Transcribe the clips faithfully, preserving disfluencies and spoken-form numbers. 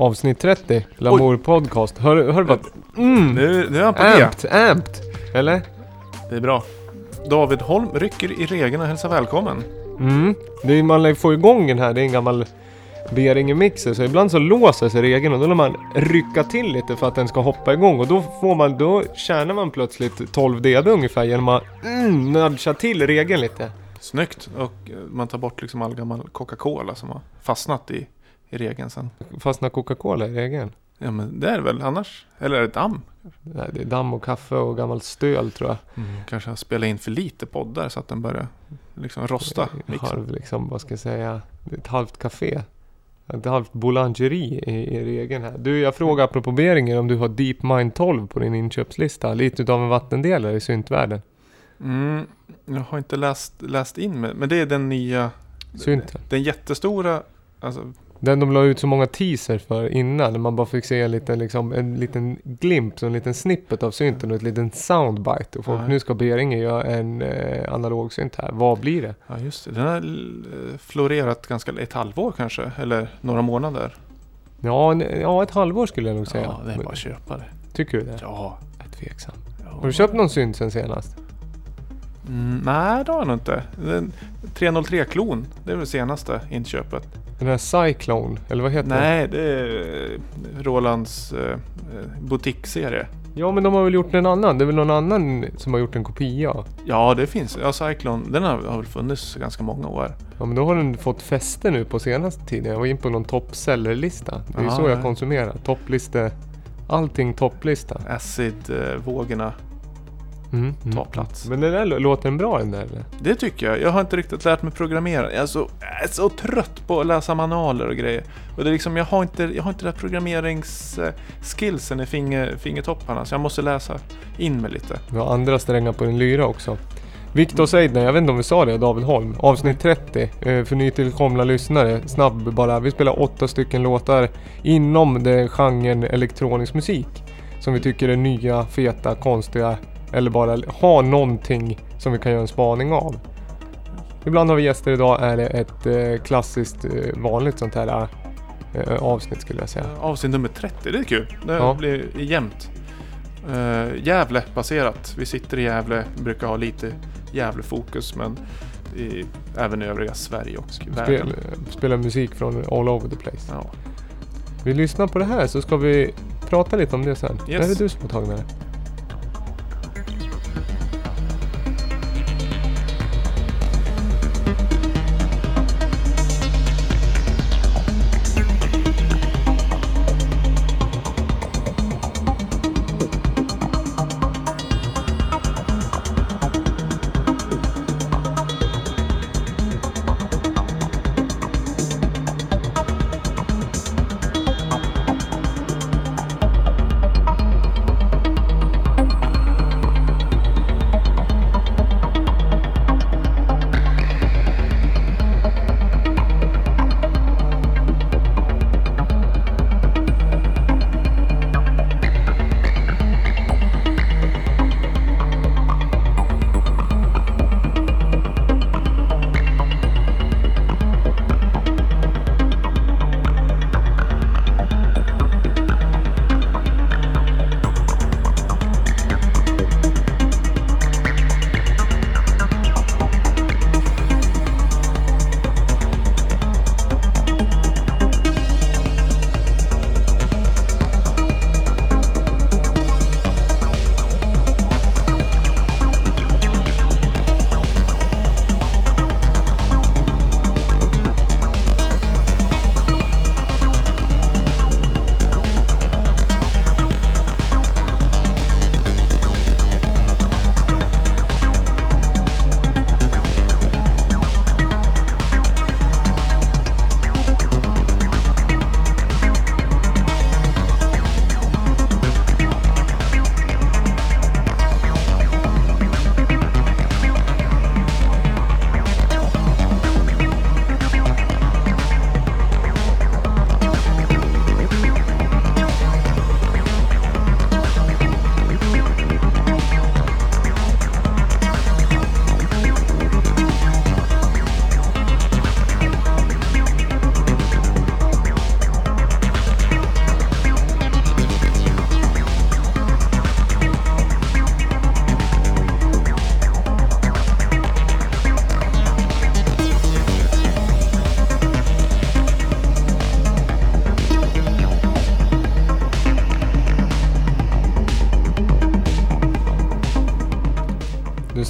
avsnitt trettio, Lamour podcast. Hör, hör vad? Mm. Nu, nu är han på ampt, det. Ampt, eller? Det är bra. David Holm rycker i regeln och hälsar välkommen. Mm, det är, man får igång den här, det är en gammal Behringer-mixer. Så ibland så låser sig regeln och då lär man rycka till lite för att den ska hoppa igång. Och då får man, då tjänar man plötsligt tolv D B ungefär genom att mm, nudga till regeln lite. Snyggt, och man tar bort liksom all gammal Coca-Cola som har fastnat i, i regeln sen. Fastnat Coca-Cola i regeln? Ja, men det är det väl annars? Eller är det damm? Nej, det är damm och kaffe och gammal stöl, tror jag. Mm, kanske spelar in för lite poddar så att den börjar liksom rosta. Liksom. Halv, liksom, vad ska jag säga, ett halvt café. Ett halvt boulangeri i, i regeln här. Du, jag frågar apropå Behringer om du har Deep Mind tolv på din inköpslista. Lite utav en vattendelare i syntvärlden. Mm, jag har inte läst, läst in med, men det är den nya synten. Den jättestora, alltså den de la ut så många teaser för innan, när man bara fick se en liten, liksom, en liten glimt, en liten snippet av synten och ett liten soundbite. Och folk, ja, nu ska Behringer göra en eh, analog synt här. Vad blir det? Ja, just det. Den har florerat ganska ett halvår kanske, eller några månader. Ja, en, ja ett halvår skulle jag nog säga. Ja, det är bara att köpa det. Tycker du det? Ja. Jag är tveksam. Ja. Har du köpt någon synt sen senast? Mm, nej, det har jag inte. Den tre noll tre klon, det är det senaste inköpet. Den här Cyclone, eller vad heter den? Nej, det är Rolands eh, butikserie. Ja, men de har väl gjort en annan. Det är väl någon annan som har gjort en kopia? Ja, det finns. Ja, Cyclone, den har, har väl funnits ganska många år. Ja, men då har den fått fäste nu på senaste tiden. Jag var in på någon toppsällerlista. Det är ju så jag konsumerar. Topplista, allting topplista. Acid-vågorna. Mm, mm. Ta plats. Men den där, låter den bra den där? Eller? Det tycker jag. Jag har inte riktigt lärt mig programmera. Jag är så, jag är så trött på att läsa manualer och grejer. Och det är liksom, jag har inte, jag har inte den där programmeringsskillsen i finger, fingertopparna. Så jag måste läsa in mig lite. Vi har andra strängar på den lyra också. Viktor Seidner, jag vet inte om vi sa det, David Holm. Avsnitt trettio, för nytillkomna lyssnare. Snabb bara. Vi spelar åtta stycken låtar inom den genren elektronisk musik. Som vi tycker är nya, feta, konstiga. Eller bara ha någonting som vi kan göra en spaning av. Ibland har vi gäster, idag är det ett eh, klassiskt eh, vanligt sånt här eh, avsnitt skulle jag säga. Avsnitt nummer trettio, det är kul. Det ja. blir jämnt. Eh, Gävle baserat. Vi sitter i Gävle, brukar ha lite Gävle-fokus, men i, även i övriga Sverige och världen. Spel, spelar musik från all over the place. Ja. Vi lyssnar på det här så ska vi prata lite om det sen. Yes. Det är det du som har tagit med det.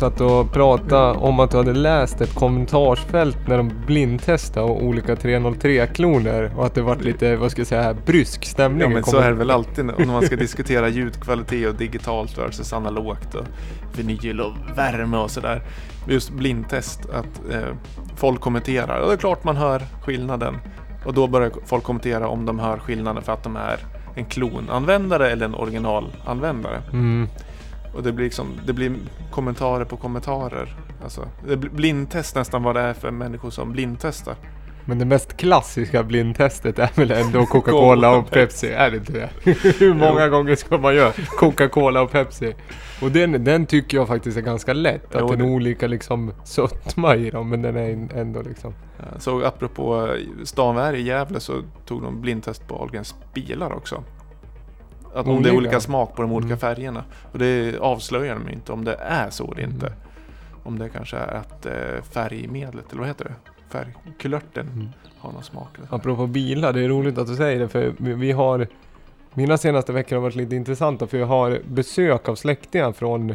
satt och pratade om att du hade läst ett kommentarsfält när de blindtestade olika tre noll tre-kloner och att det var lite, vad ska jag säga, brysk stämning. Ja, men så är det väl alltid när man ska diskutera ljudkvalitet och digitalt versus analogt och vinyl och värme och sådär. Just blindtest, att eh, folk kommenterar, och det är klart man hör skillnaden. Och då börjar folk kommentera om de hör skillnaden för att de är en klonanvändare eller en originalanvändare. Mm. Och det blir, liksom, det blir kommentarer på kommentarer. Alltså, det blir blindtest nästan vad det är för människor som blindtestar. Men det mest klassiska blindtestet är väl ändå Coca-Cola och Pepsi, är det inte det? Hur många jo. gånger ska man göra Coca-Cola och Pepsi? Och den, den tycker jag faktiskt är ganska lätt, att jo, den är olika liksom sötma i dem, men den är ändå liksom... Så apropå Stanvär i Gävle så tog de blindtest på Allgrens bilar också. Att om det är olika smak på de olika mm. färgerna. Och det avslöjar de inte om det är så eller inte. Mm. Om det kanske är att färgmedlet, eller vad heter det? Färgkulörten mm. har någon smak. Apropå bilar, det är roligt att du säger det, för vi har, mina senaste veckor har varit lite intressanta, för jag har besök av släktingar från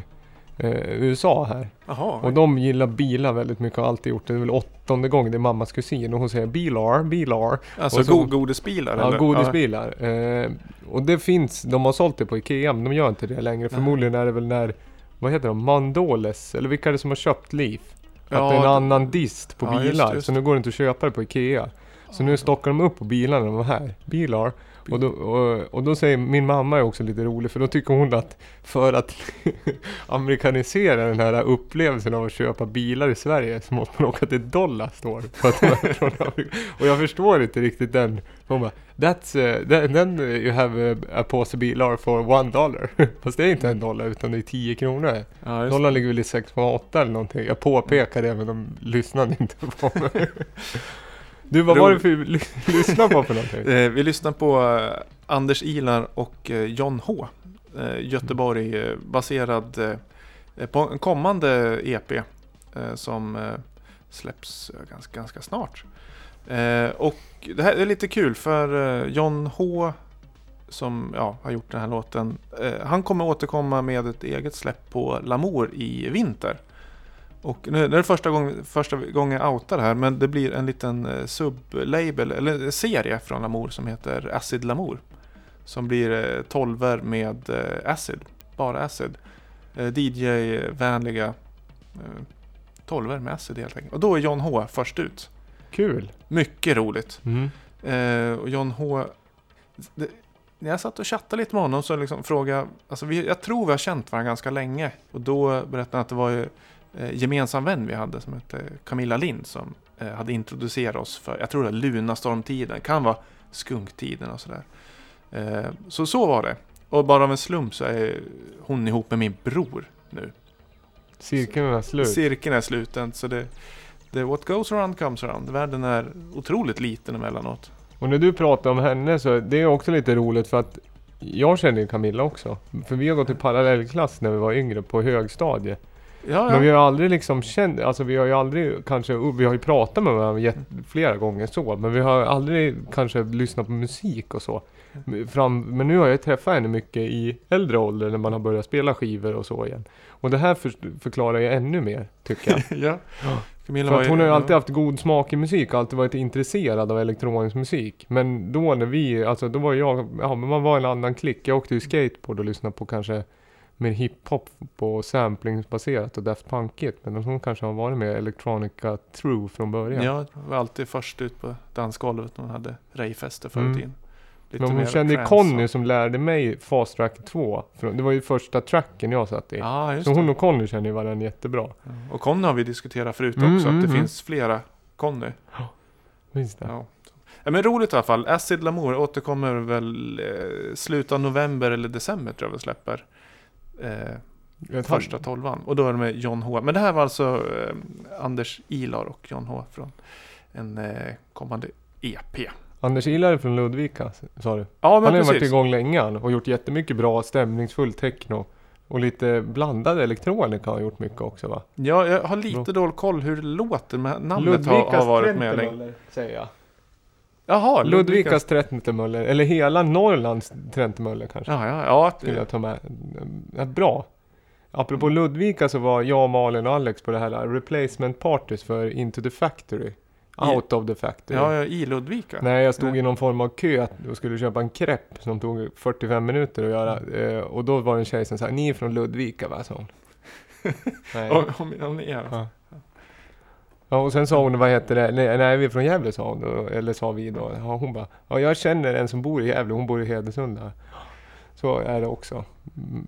eh, U S A här. Aha, och de gillar bilar väldigt mycket och har alltid gjort det. Det är väl åttonde gången, det är mammas kusin och hon säger bilar, bilar. Alltså och så, go- godisbilar? Ja, eller? godisbilar. Ja. Eh, och det finns, de har sålt det på IKEA, men de gör inte det längre. Nej. Förmodligen är det väl när, vad heter de, Mandoles, eller vilka är det som har köpt Leaf? Att ja, det är en annan dist på ja, bilar. Just, just. Så nu går det inte att köpa det på IKEA. Så nu stockar de upp på bilarna. De här bilar. Och då, och, och då säger min mamma är också lite rolig. För då tycker hon att för att amerikanisera den här upplevelsen av att köpa bilar i Sverige så måste man åka till dollar står. Och jag förstår inte riktigt den. Hon bara, that's, uh, that, then you have a, a pose bilar for one dollar. Fast det är inte en dollar utan det är tio kronor. Ja, dollar ligger väl i sex komma åtta eller någonting. Jag påpekar det men de lyssnade inte på mig. Du, vad var det för vi lyssnade på för någonting? Vi lyssnade på Anders Ilar och John H. Göteborg baserad på en kommande E P som släpps ganska, ganska snart. Och det här är lite kul för John H. som ja, har gjort den här låten. Han kommer återkomma med ett eget släpp på Lamour i vinter. Och nu är det första gången, första gången jag outar här, men det blir en liten sublabel, eller serie från Lamour som heter Acid Lamour. Som blir tolver med acid, bara acid. D J-vänliga tolver med acid helt enkelt. Och då är John H. först ut. Kul! Mycket roligt. Mm. Och John H... Det, när jag satt och chattade lite med honom så liksom frågade... Alltså vi, jag tror vi har känt varandra ganska länge. Och då berättade han att det var ju... gemensam vän vi hade som hette Camilla Lind som eh, hade introducerat oss för, jag tror det var Lunastormtiden, kan vara Skunktiden och sådär. Eh, så så var det. Och bara av en slump så är hon ihop med min bror nu. Cirkeln är slut. Cirkeln är sluten, så det, det what goes around comes around. Världen är otroligt liten emellanåt. Och när du pratar om henne så det är också lite roligt för att jag känner ju Camilla också. För vi har gått i parallellklass när vi var yngre på högstadiet. Ja, ja. Men vi har aldrig liksom känt, alltså vi har ju aldrig kanske, vi har ju pratat med varandra flera gånger så, men vi har aldrig kanske lyssnat på musik och så. Fram, men nu har jag träffat henne mycket i äldre ålder när man har börjat spela skivor och så igen. Och det här för, förklarar jag ännu mer, tycker jag. ja. Ja. För att hon har ju alltid haft god smak i musik och alltid varit intresserad av elektronisk musik. Men då när vi, alltså då var jag, ja men man var en annan klick. Jag åkte ju skateboard och lyssnade på kanske... med hiphop på samplingsbaserat och Daft Punkigt, men hon kanske har varit med Electronica True från början. Ja, var alltid först ut på dansgolvet när hon hade rejfester förut mm. in. Lite men hon kände Conny och... som lärde mig Fast Track två. Det var ju första tracken jag satt i. Ah, så hon det. och Conny känner ju varandra jättebra. Mm. Och Conny har vi diskuterat förut mm, också, mm, att det mm. finns flera Conny. Ja, minst det. Ja. Ja, men roligt i alla fall. Acid Lamour återkommer väl eh, slutet av november eller december tror jag vi släpper. Eh, första tolvan och då är det med John H. Men det här var alltså eh, Anders Ilar och John H. från en eh, kommande E P. Anders Ilar är från Ludvika, sa du? Ja, men han har precis. varit igång länge och gjort jättemycket bra stämningsfull techno och lite blandad elektronika har gjort mycket också, va? Ja, jag har lite dålig koll hur det låter, men namnet har, har varit med länge, säger jag. Jaha, Ludvikas Trentemöller, eller hela Norrlands Trentemöller kanske. Ja, ja, ja. Skulle jag ta med. Bra. Apropå Ludvika så var jag, Malin och Alex på det här replacement parties för Into the Factory. Out I, of the Factory. Ja, i Ludvika. Nej, jag stod Nej. i någon form av kö och skulle köpa en crepe som tog fyrtiofem minuter att göra. Mm. Eh, och då var en tjej som sa, ni är från Ludvika, va? Så. Nej. om, om, om ni är. Ja. Ja, och sen sa hon, vad heter det? Nej, nej, vi är från Gävle, sa hon då, eller sa vi då. Ja, hon bara, ja, jag känner en som bor i Gävle, hon bor i Hedesunda. Så är det också.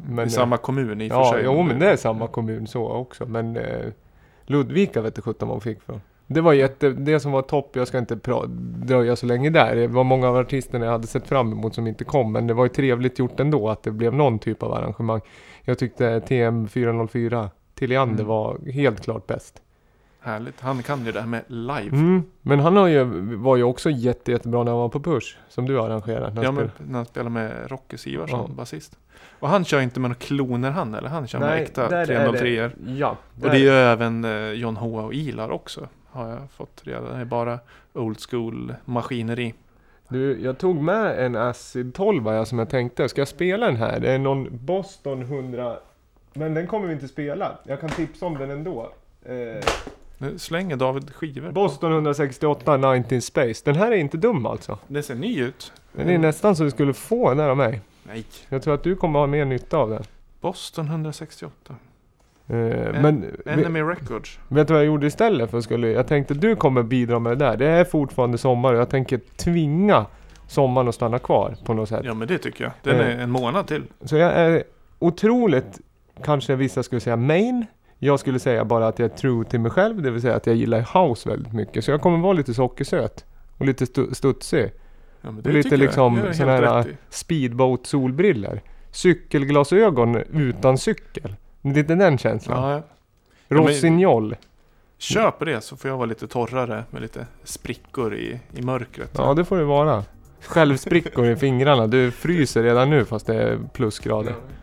Men, I samma kommun i och ja, för sig. Ja, men det är samma kommun så också. Men eh, Ludvika vet du sjutton vad hon fick från. Det var jätte, det som var topp, jag ska inte pra- dröja så länge där. Det var många av artisterna jag hade sett fram emot som inte kom. Men det var ju trevligt gjort ändå att det blev någon typ av arrangemang. Jag tyckte T M fyrahundrafyra till Leander mm. var helt klart bäst. Härligt, han kan ju det här med live. Mm. Men han har ju, var ju också jätte, jättebra när han var på Push, som du arrangerat. När ja, men när han spelade med Rocky Sivarsson, ja. Basist. Och han kör inte med några kloner han, eller han kör Nej, med äkta tre noll treor. Ja, och det är ju även eh, John H. och Ilar också, har jag fått reda. Det är bara old school maskineri. Du, jag tog med en Acid tolv jag, som jag tänkte, ska jag spela den här? Det är någon Boston hundra, men den kommer vi inte spela. Jag kan tipsa om den ändå. Eh... Nu slänger David skivor. Boston etthundrasextioåtta, nitton Space. Den här är inte dum alltså. Den ser ny ut. Den är nästan så du skulle få den här av mig. Nej. Jag tror att du kommer ha mer nytta av den. Boston etthundrasextioåtta. Eh, en- men, Enemy vi, Records. Vet du vad jag gjorde istället? För skulle, jag tänkte du kommer bidra med det där. Det är fortfarande sommar och jag tänker tvinga sommaren att stanna kvar på något sätt. Ja, men det tycker jag. Den eh, är en månad till. Så jag är otroligt, kanske vissa skulle säga main. Jag skulle säga bara att jag är true till mig själv. Det vill säga att jag gillar house väldigt mycket. Så jag kommer vara lite sockersöt. Och lite stu- studsig. Ja, och lite liksom sådana här speedboat solbriller. Cykelglasögon utan cykel. Lite den känslan. Ja, ja. Rossignol. Ja, köp det så får jag vara lite torrare. Med lite sprickor i, i mörkret. Ja, det får det vara. Självsprickor i fingrarna. Du fryser redan nu fast det är plusgrader. Ja.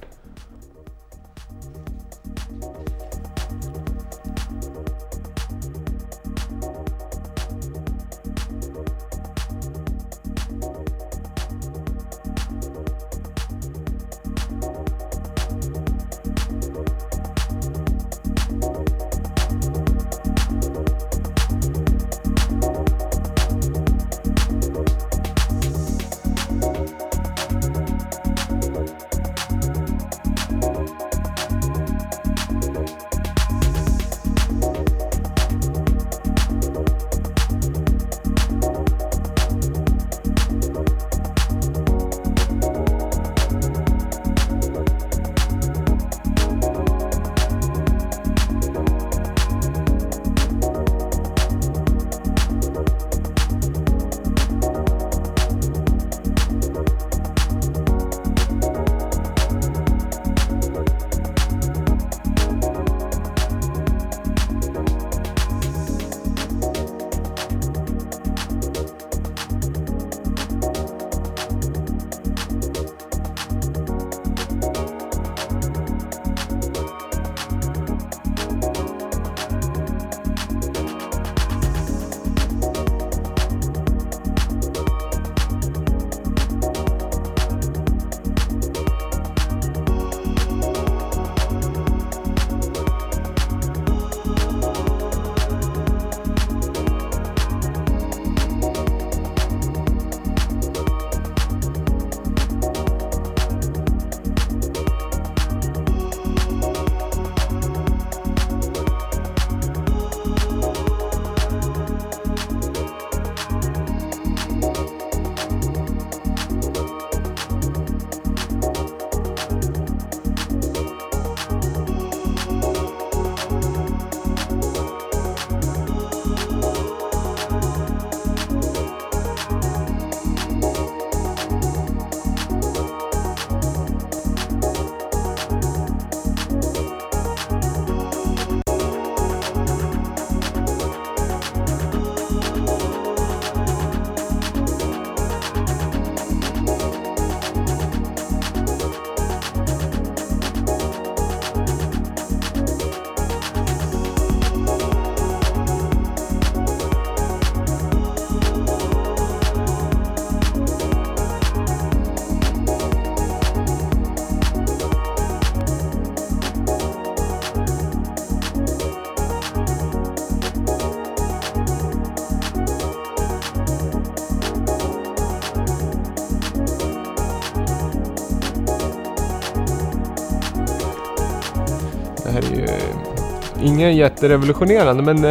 Ingen jätterevolutionerande, men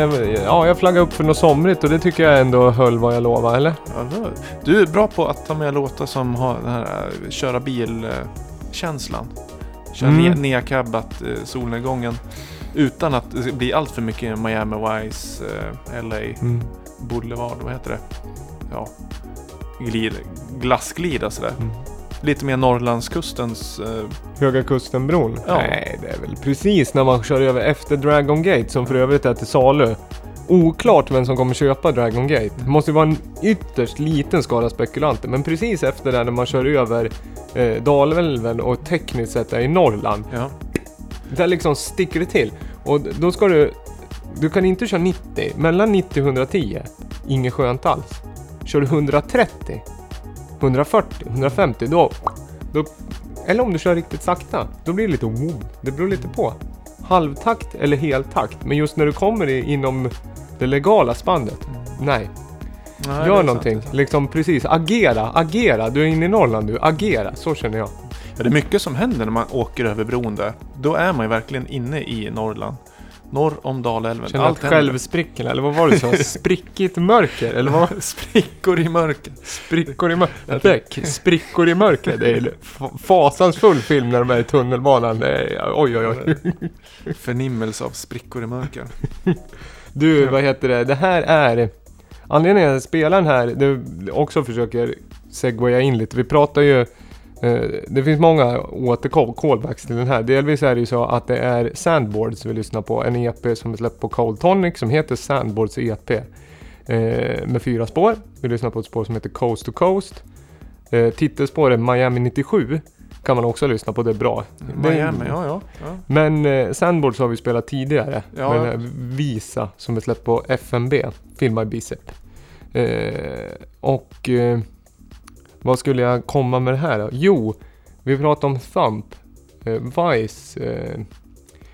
ja, jag flaggade upp för något somrigt och det tycker jag ändå höll vad jag lovade, eller? Ja, du är bra på att ta med låtar som har den här köra bil-känslan. Köra mm. nedkabbat solnedgången utan att det blir allt för mycket Miami Vice, L A, mm. Boulevard, vad heter det? Ja, glid, glassglida sådär. Mm. Lite mer Norrlandskustens... Uh... Höga Kustenbron? Ja. Nej, det är väl precis när man kör över efter Dragon Gate, som för övrigt är till salu. Oklart vem som kommer köpa Dragon Gate. Det måste ju vara en ytterst liten skala spekulanter. Men precis efter det när man kör över eh, Dalälven och tekniskt sett är i Norrland. Ja. Där liksom sticker det till. Och då ska du... Du kan inte köra nittio. Mellan nittio och hundratio. Inget skönt alls. Kör du hundratrettio. hundrafyrtio, hundrafemtio, då, då... Eller om du kör riktigt sakta, då blir det lite... Wow, det beror lite på. Halvtakt eller heltakt. Men just när du kommer i, inom det legala spannet. Nej. nej Gör någonting. Sant, liksom precis. Agera, agera. Du är inne i Norrland nu. Agera, så känner jag. Ja, det är mycket som händer när man åker över bron där. Då är man ju verkligen inne i Norrland. Norr om Dalälven. Känner allt självsprickorna, eller vad var det så? Sprickigt mörker, eller vad? Sprickor i mörker. Sprickor i mörker. Däck, sprickor i mörker. Det är fasansfull film när de är i tunnelbanan. Oj, oj, oj. Förnimmelse av sprickor i mörker. Du, vad heter det? Det här är... Anledningen till att spela den här, du också försöker segwaya in lite. Vi pratar ju... Det finns många återkoll callbacks till den här. Delvis är det ju så att det är Sandboards vi lyssnar på. En E P som är släppt på Cold Tonic som heter Sandboards E P. Eh, med fyra spår. Vi lyssnar på ett spår som heter Coast to Coast. Eh, titelspåret Miami nittiosju kan man också lyssna på, det är bra. Miami, det, ja, ja, ja. Men eh, Sandboards har vi spelat tidigare. Ja. Med den här Visa som är släppt på F M B. Film My Bicep. Eh, och... Eh, Vad skulle jag komma med det här då? Jo, vi pratar om Thump, eh, Vice, eh,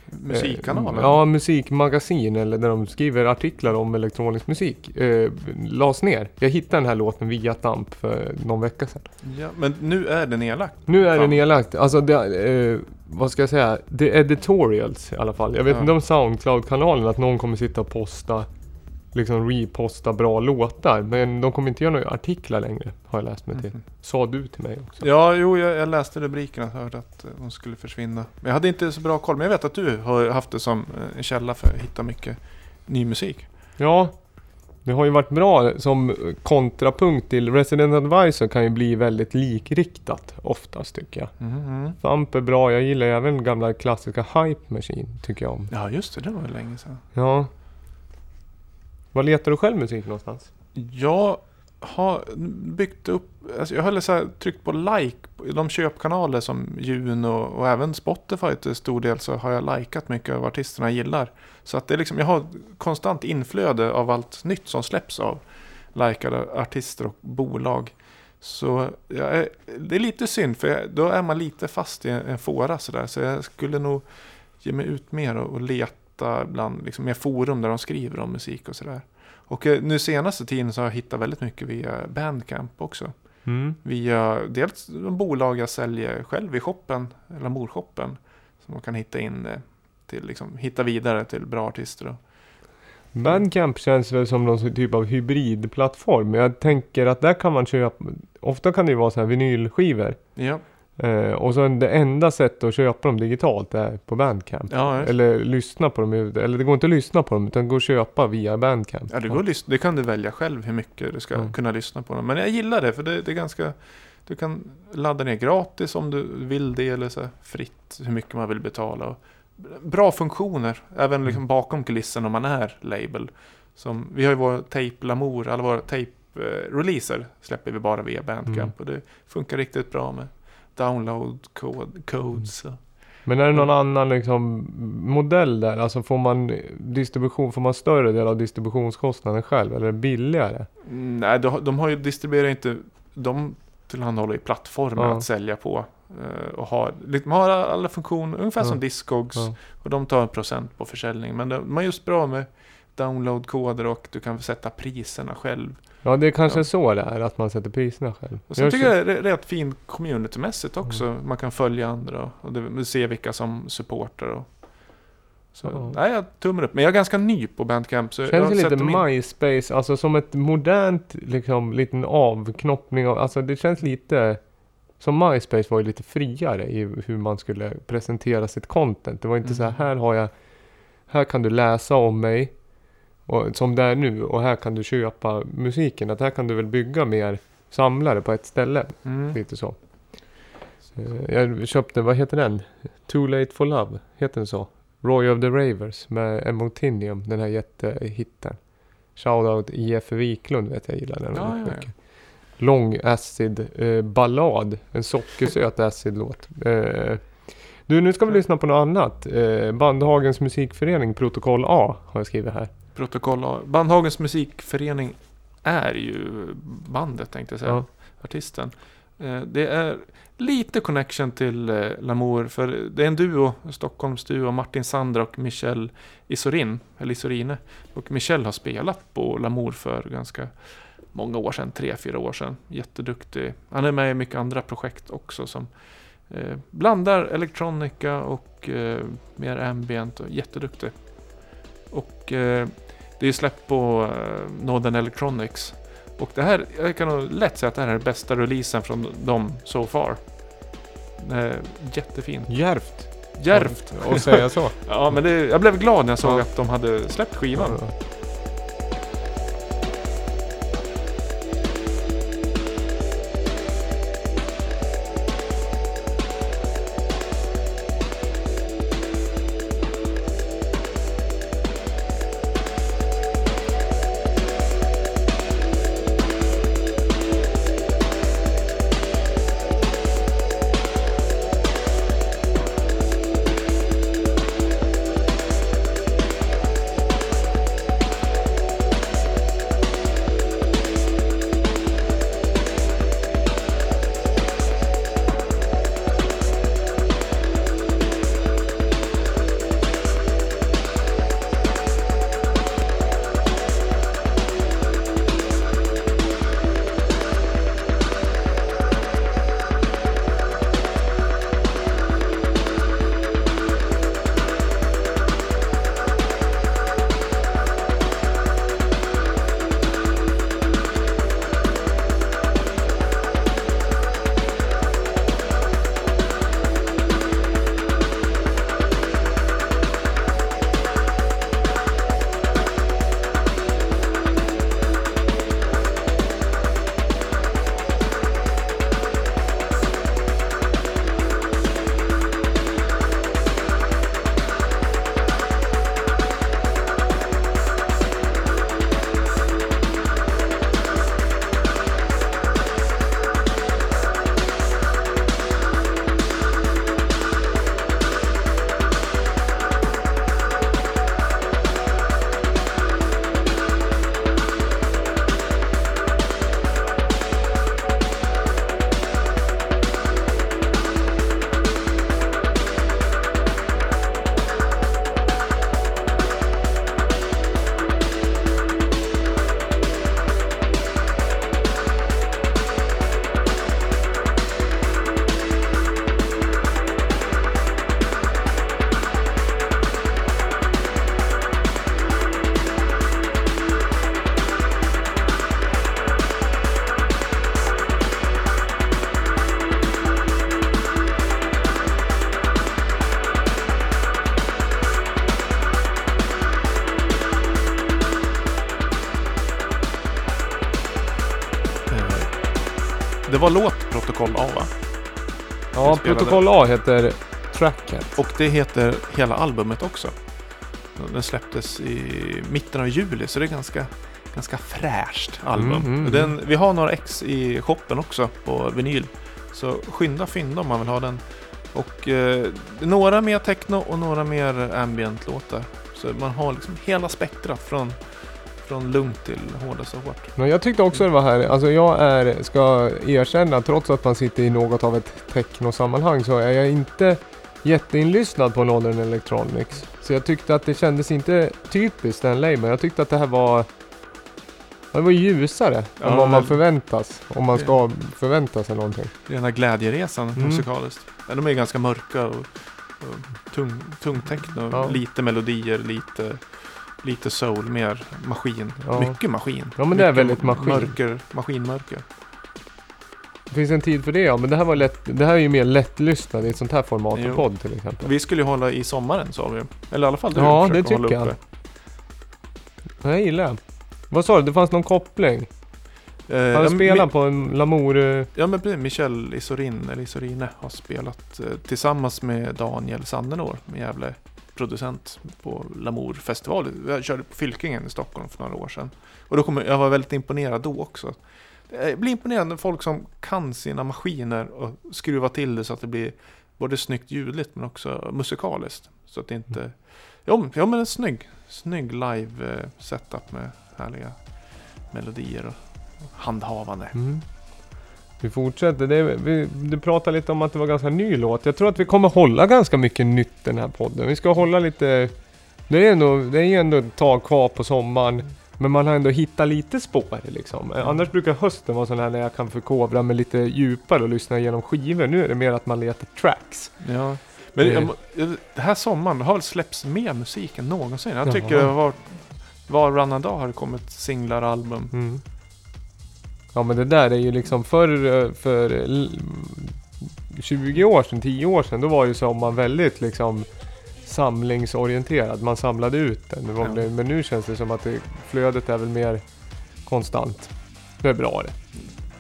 musikkanalen. Eh, ja, musikmagasin, eller där de skriver artiklar om elektronisk musik. Eh, las ner. Jag hittade den här låten via Thump för någon vecka sedan. Ja, men nu är den nedlagt. Nu är den nedlagt. Alltså, det, eh, vad ska jag säga? Det är editorials i alla fall. Jag vet ja. inte om SoundCloud-kanalen att någon kommer sitta och posta... liksom reposta bra låtar, men de kommer inte göra några artiklar längre, har jag läst mig till. Mm. Sa du till mig också? Ja, jo, jag, jag läste rubrikerna och hörde att de skulle försvinna. Men jag hade inte så bra koll, men jag vet att du har haft det som en källa för att hitta mycket ny musik. Ja, det har ju varit bra som kontrapunkt till Resident Advisor, kan ju bli väldigt likriktat oftast, tycker jag. Mm-hmm. Thump är bra, jag gillar även gamla klassiska Hype Machine, tycker jag om. Ja, just det, det var ju länge sedan. Ja. Vad letar du själv musik någonstans? Jag har byggt upp... Alltså jag har så här, tryckt på like. De köpkanaler som Juno och, och även Spotify till stor del, så har jag likat mycket av artisterna jag gillar. Så att det är liksom, jag har konstant inflöde av allt nytt som släpps av likade artister och bolag. Så jag är, det är lite synd, för jag, då är man lite fast i en fåra. Så, där. Så jag skulle nog ge mig ut mer och, och leta. Bland liksom mer forum där de skriver om musik och sådär. Och eh, nu senaste tiden så har jag hittat väldigt mycket via Bandcamp också. Mm. Via dels de bolag jag säljer själv i shoppen, eller morshoppen, som man kan hitta in eh, till, liksom, hitta vidare till bra artister. Då. Bandcamp känns väl som någon typ av hybridplattform. Jag tänker att där kan man köpa, ofta kan det ju vara så här vinylskivor. Ja. Uh, och så det enda sättet att köpa dem digitalt är på Bandcamp. Ja, eller lyssna på dem. Eller det går inte att lyssna på dem, utan gå och köpa via Bandcamp. Ja, det, går lys- det kan du välja själv hur mycket du ska mm. kunna lyssna på dem. Men jag gillar det, för det, det är ganska... Du kan ladda ner gratis om du vill det, eller så här, fritt hur mycket man vill betala. Och bra funktioner, även liksom bakom kulissen om man är label. Som, vi har ju vår Tape Lamour, alla våra tape-releaser släpper vi bara via Bandcamp. Mm. Och det funkar riktigt bra med download code, codes. Mm. Men är det någon annan liksom modell där? Alltså får man distribution, får man större del av distributionskostnaden själv, eller är det billigare? Mm, nej, de, de har ju distribuerat inte, de tillhandahåller ju plattformar ja. att sälja på och har, de har alla funktioner ungefär ja. som Discogs ja. och de tar en procent på försäljning, men de, de är just bra med downloadkoder och du kan sätta priserna själv. Ja, det är kanske ja. så det är, att man sätter priserna själv. Och sen jag tycker så... jag det är rätt fint communitymässigt också. Mm. Man kan följa andra och se vilka som supportar. Och... Så, oh. Nej, jag tummar upp. Men jag är ganska ny på Bandcamp. Så känns det lite MySpace, alltså som ett modernt liksom, liten avknoppning av, alltså det känns lite som MySpace var ju lite friare i hur man skulle presentera sitt content. Det var inte mm. så här, här har jag, här kan du läsa om mig och, som det är nu, och här kan du köpa musiken. Att här kan du väl bygga mer samlare på ett ställe. Mm. Lite så. Jag köpte, vad heter den? Too Late for Love, heter den så? Roy of the Ravers med Emotinium, den här jättehitten. Shoutout I F Wiklund, vet jag gillar den. Ja, ja, ja. Lång acid eh, ballad, en sockersöt acid låt. Eh, du, nu ska vi lyssna på något annat. Eh, Bandhagens Musikförening, Protokoll A har jag skrivit här. Protokoll A. Bandhagens Musikförening är ju bandet, tänkte jag säga. Ja. Artisten. Det är lite connection till Lamour, för det är en duo, Stockholms duo, Martin Sandra och Michel Isorinne, eller Isorinne. Och Michel har spelat på Lamour för ganska många år sedan, tre, fyra år sedan. Jätteduktig. Han är med i mycket andra projekt också som eh, blandar elektronika och eh, mer ambient. Och jätteduktig. Och eh, det är släppt på eh, Northern Electronics. Och det här, jag kan nog lätt säga att det här är den bästa releasen från dem so far. Eh, jättefin. Järvt. Järvt. Ja, och säga så. Ja, men det, jag blev glad när jag såg ja. att de hade släppt skivan. Ja. Det var låt Protokoll A, va? Ja, Protokoll A heter tracket. Och det heter hela albumet också. Den släpptes i mitten av juli, så det är ganska, ganska fräscht album. Mm, mm, den, vi har några ex i shoppen också på vinyl. Så skynda fynda om man vill ha den. Och eh, några mer techno och några mer ambient låtar. Så man har liksom hela spektrat från... från lugnt till hårda så hårt. Men jag tyckte också det var här. Alltså jag är, ska erkänna, trots att man sitter i något av ett techno-sammanhang, så är jag inte jätteinlyssnad på Northern Electronics. Så jag tyckte att det kändes inte typiskt den lej, men jag tyckte att det här var det var ljusare ja, än vad man förväntas. Om man ska förvänta sig någonting. Det är den här glädjeresan mm. musikaliskt. De är ganska mörka och tung, tung techno, ja. Lite melodier, lite, lite soul, mer maskin, ja. Mycket maskin. Ja, men mycket det är väldigt maskin. Mörker, maskinmörker. Det finns en tid för det, ja, men det här var lätt, det här är ju mer lättlyssnad i ett sånt här format av podd till exempel. Vi skulle ju hålla i sommaren, sa vi. Eller i alla fall du. Ja, det tycker jag. Jag gillar. Vad sa du? Det fanns någon koppling? Eh, han spelar mi- på en Lamour... Ja, men precis. Michel Isorinne, eller Isorinne har spelat eh, tillsammans med Daniel Sandenor, en jävla producent på Lamour-festival. Jag körde på Fylkingen i Stockholm för några år sedan. Och då kom jag, jag var väldigt imponerad då också. Jag blir imponerad när folk som kan sina maskiner och skruva till det så att det blir både snyggt ljudligt men också musikaliskt. Så att det inte... Ja, men en snygg, snygg live-setup med härliga melodier och handhavande. Mm. Vi fortsätter. Det, vi, du pratade lite om att det var ganska ny låt. Jag tror att vi kommer hålla ganska mycket nytt den här podden. Vi ska hålla lite... Det är ändå, det är ändå ett tag kvar på sommaren. Men man har ändå hittat lite spår liksom. Mm. Annars brukar hösten vara sån här när jag kan förkovra med lite djupare och lyssna genom skivor. Nu är det mer att man letar tracks. Ja. Men det här sommaren har släppts mer musik än någonsin. Jag tycker ja. var, var och annan dag har det kommit singlar och album. Mm. Ja, men det där är ju liksom för, för tjugo år sedan, tio år sedan, då var ju sommaren väldigt liksom samlingsorienterad. Man samlade ut den. Ja. Men nu känns det som att det, flödet är väl mer konstant. Det är bra det.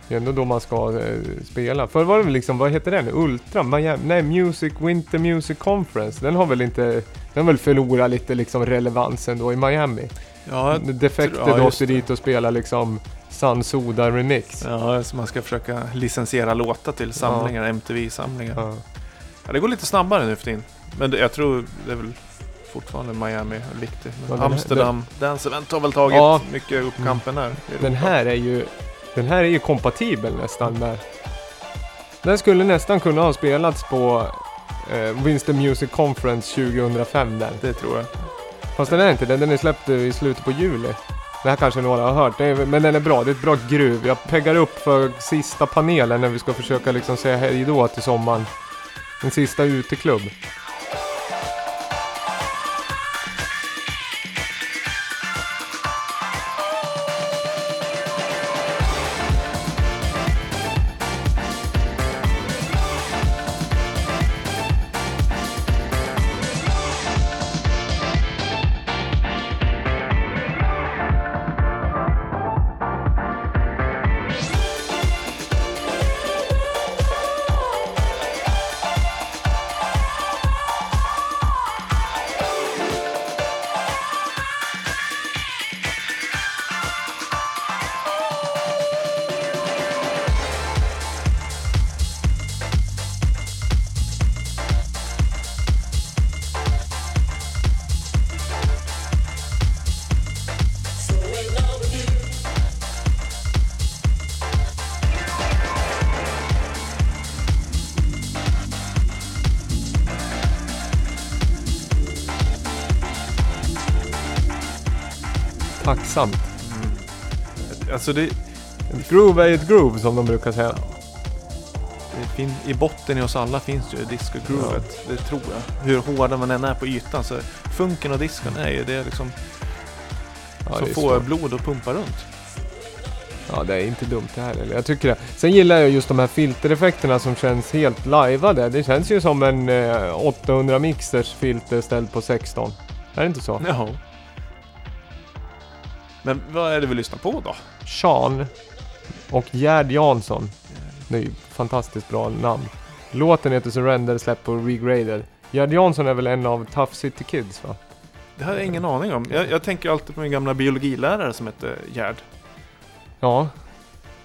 Det är ändå då man ska eh, spela. Förr var det väl liksom, vad heter den? Ultra? Miami, nej, Music, Winter Music Conference. Den har väl inte, den väl förlorat lite liksom relevansen då i Miami. Ja, defekter ja, då sig dit och spela liksom Sansoda Remix. Ja, så man ska försöka licensiera låtar till samlingar, ja. M T V-samlingar. Ja. Ja, det går lite snabbare nu för tiden. Men det, jag tror det är väl fortfarande Miami är viktigt. Ja, Amsterdam, den, Dance Event har väl tagit ja, mycket uppkampen här. Den här är ju Den här är ju kompatibel nästan med... Den skulle nästan kunna ha spelats på eh, Winter Music Conference tjugohundrafem där. Det tror jag. Fast den är inte den, den är släppt i slutet på juli. Det här kanske några har hört, är, men den är bra, det är ett bra gruv. Jag peggar upp för sista panelen när vi ska försöka liksom säga hej då till sommaren. Den sista uteklubb. Tacksamt. Mm. Alltså det... Ett groove är ett groove som de brukar säga. Det fin- I botten i oss alla finns ju disco-groovet. Ja. Det tror jag. Hur hårda man än är på ytan. Så funken och discon är ju det liksom... Ja, så det får svårt. Blod och pumpa runt. Ja, det är inte dumt det här. Eller? Jag tycker det. Sen gillar jag just de här filtereffekterna som känns helt liveade. Det känns ju som en eh, åttahundra-mixers filter ställd på sexton. Är det inte så? Ja. Men vad är det vi lyssnar på då? Sean och Gerd Janson. Det är ju fantastiskt bra namn. Låten heter Surrender, släpp på Regraded. Gerd Janson är väl en av Tough City Kids, va? Det har jag ingen aning om. Jag, jag tänker alltid på min gamla biologilärare som heter Gerd. Ja.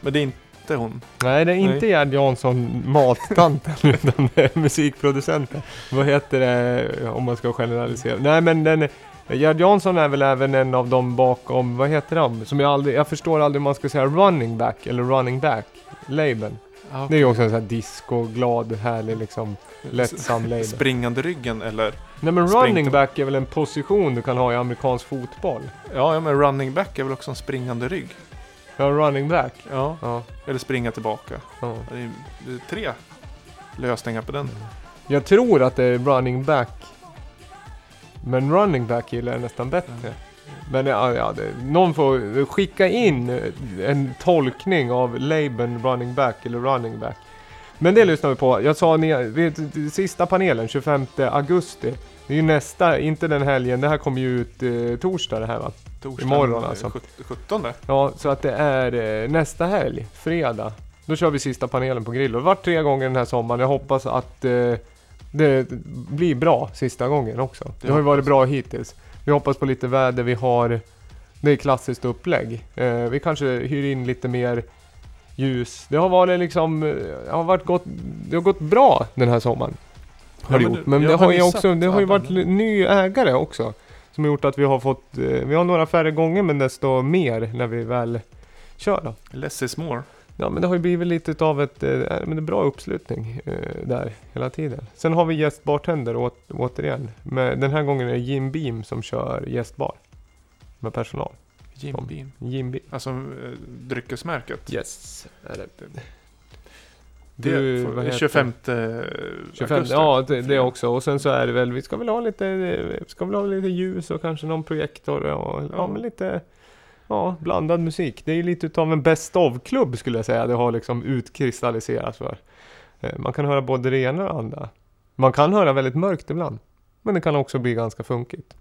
Men det är inte hon. Nej, det är inte Nej. Gerd Janson, mattanten, utan det är musikproducenten. Vad heter det om man ska generalisera? Nej, men den... Gerd Janson är väl även en av dem bakom, vad heter de? Som jag aldrig, jag förstår aldrig om man ska säga Running Back eller Running Back labeln. Okay. Det är ju också en sån här disco, glad, härlig liksom, lättsam label. Springande ryggen eller? Nej, men Running Back är väl en position du kan ha i amerikansk fotboll. Ja, ja, men Running Back är väl också en springande rygg. Ja, Running Back. Ja, ja. Eller springa tillbaka. Ja. Det är tre lösningar på den. Mm. Jag tror att det är Running Back. Men Running Back gillar jag nästan bättre. Men ja, ja, det, någon får skicka in en tolkning av labeln Running Back eller Running Back. Men det lyssnar vi på. Jag sa ni, sista panelen tjugofemte augusti. Det är ju nästa, inte den helgen. Det här kommer ju ut eh, torsdag det här va? Torsdag, imorgon alltså. sjuttonde. Ja, så att det är eh, nästa helg, fredag. Då kör vi sista panelen på grill. Och det har varit tre gånger den här sommaren. Jag hoppas att eh, det blir bra sista gången också. Det, det har ju varit bra hittills. Vi hoppas på lite väder. Vi har, det är klassiskt upplägg. Eh, vi kanske hyr in lite mer ljus. Det har varit liksom, det har varit gott, det har gått bra den här sommaren. Har ja, men gjort. Men det har ju också, det har ju varit ny ägare också som har gjort att vi har fått, vi har några färre gånger men desto mer när vi väl kör då. Less is more. Ja, men det har ju blivit lite utav ett, men det bra uppslutning där hela tiden. Sen har vi gästbartender åt, återigen. Men den här gången är det Jim Beam som kör gästbar med personal. Jim Beam. Jim Beam. Alltså äh, dryckesmärket. Yes. Är det. Du, det, vad heter tjugofemte augusti. Ja, det, det också. Och sen så är det väl, vi ska väl ha lite, ska väl ha lite ljus och kanske någon projektor och ja, men lite ja, blandad musik. Det är ju lite utav en best of-klubb skulle jag säga. Det har liksom utkristalliserats för. Man kan höra både det ena och det andra. Man kan höra väldigt mörkt ibland. Men det kan också bli ganska funkigt.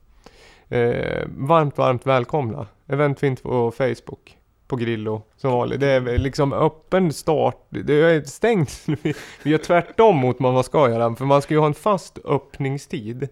Eh, varmt, varmt välkomna. Eventfint på Facebook. På Grillo som vanligt. Det är liksom öppen start. Det är stängt. Vi gör tvärtom mot man vad ska göra. För man ska ju ha en fast öppningstid.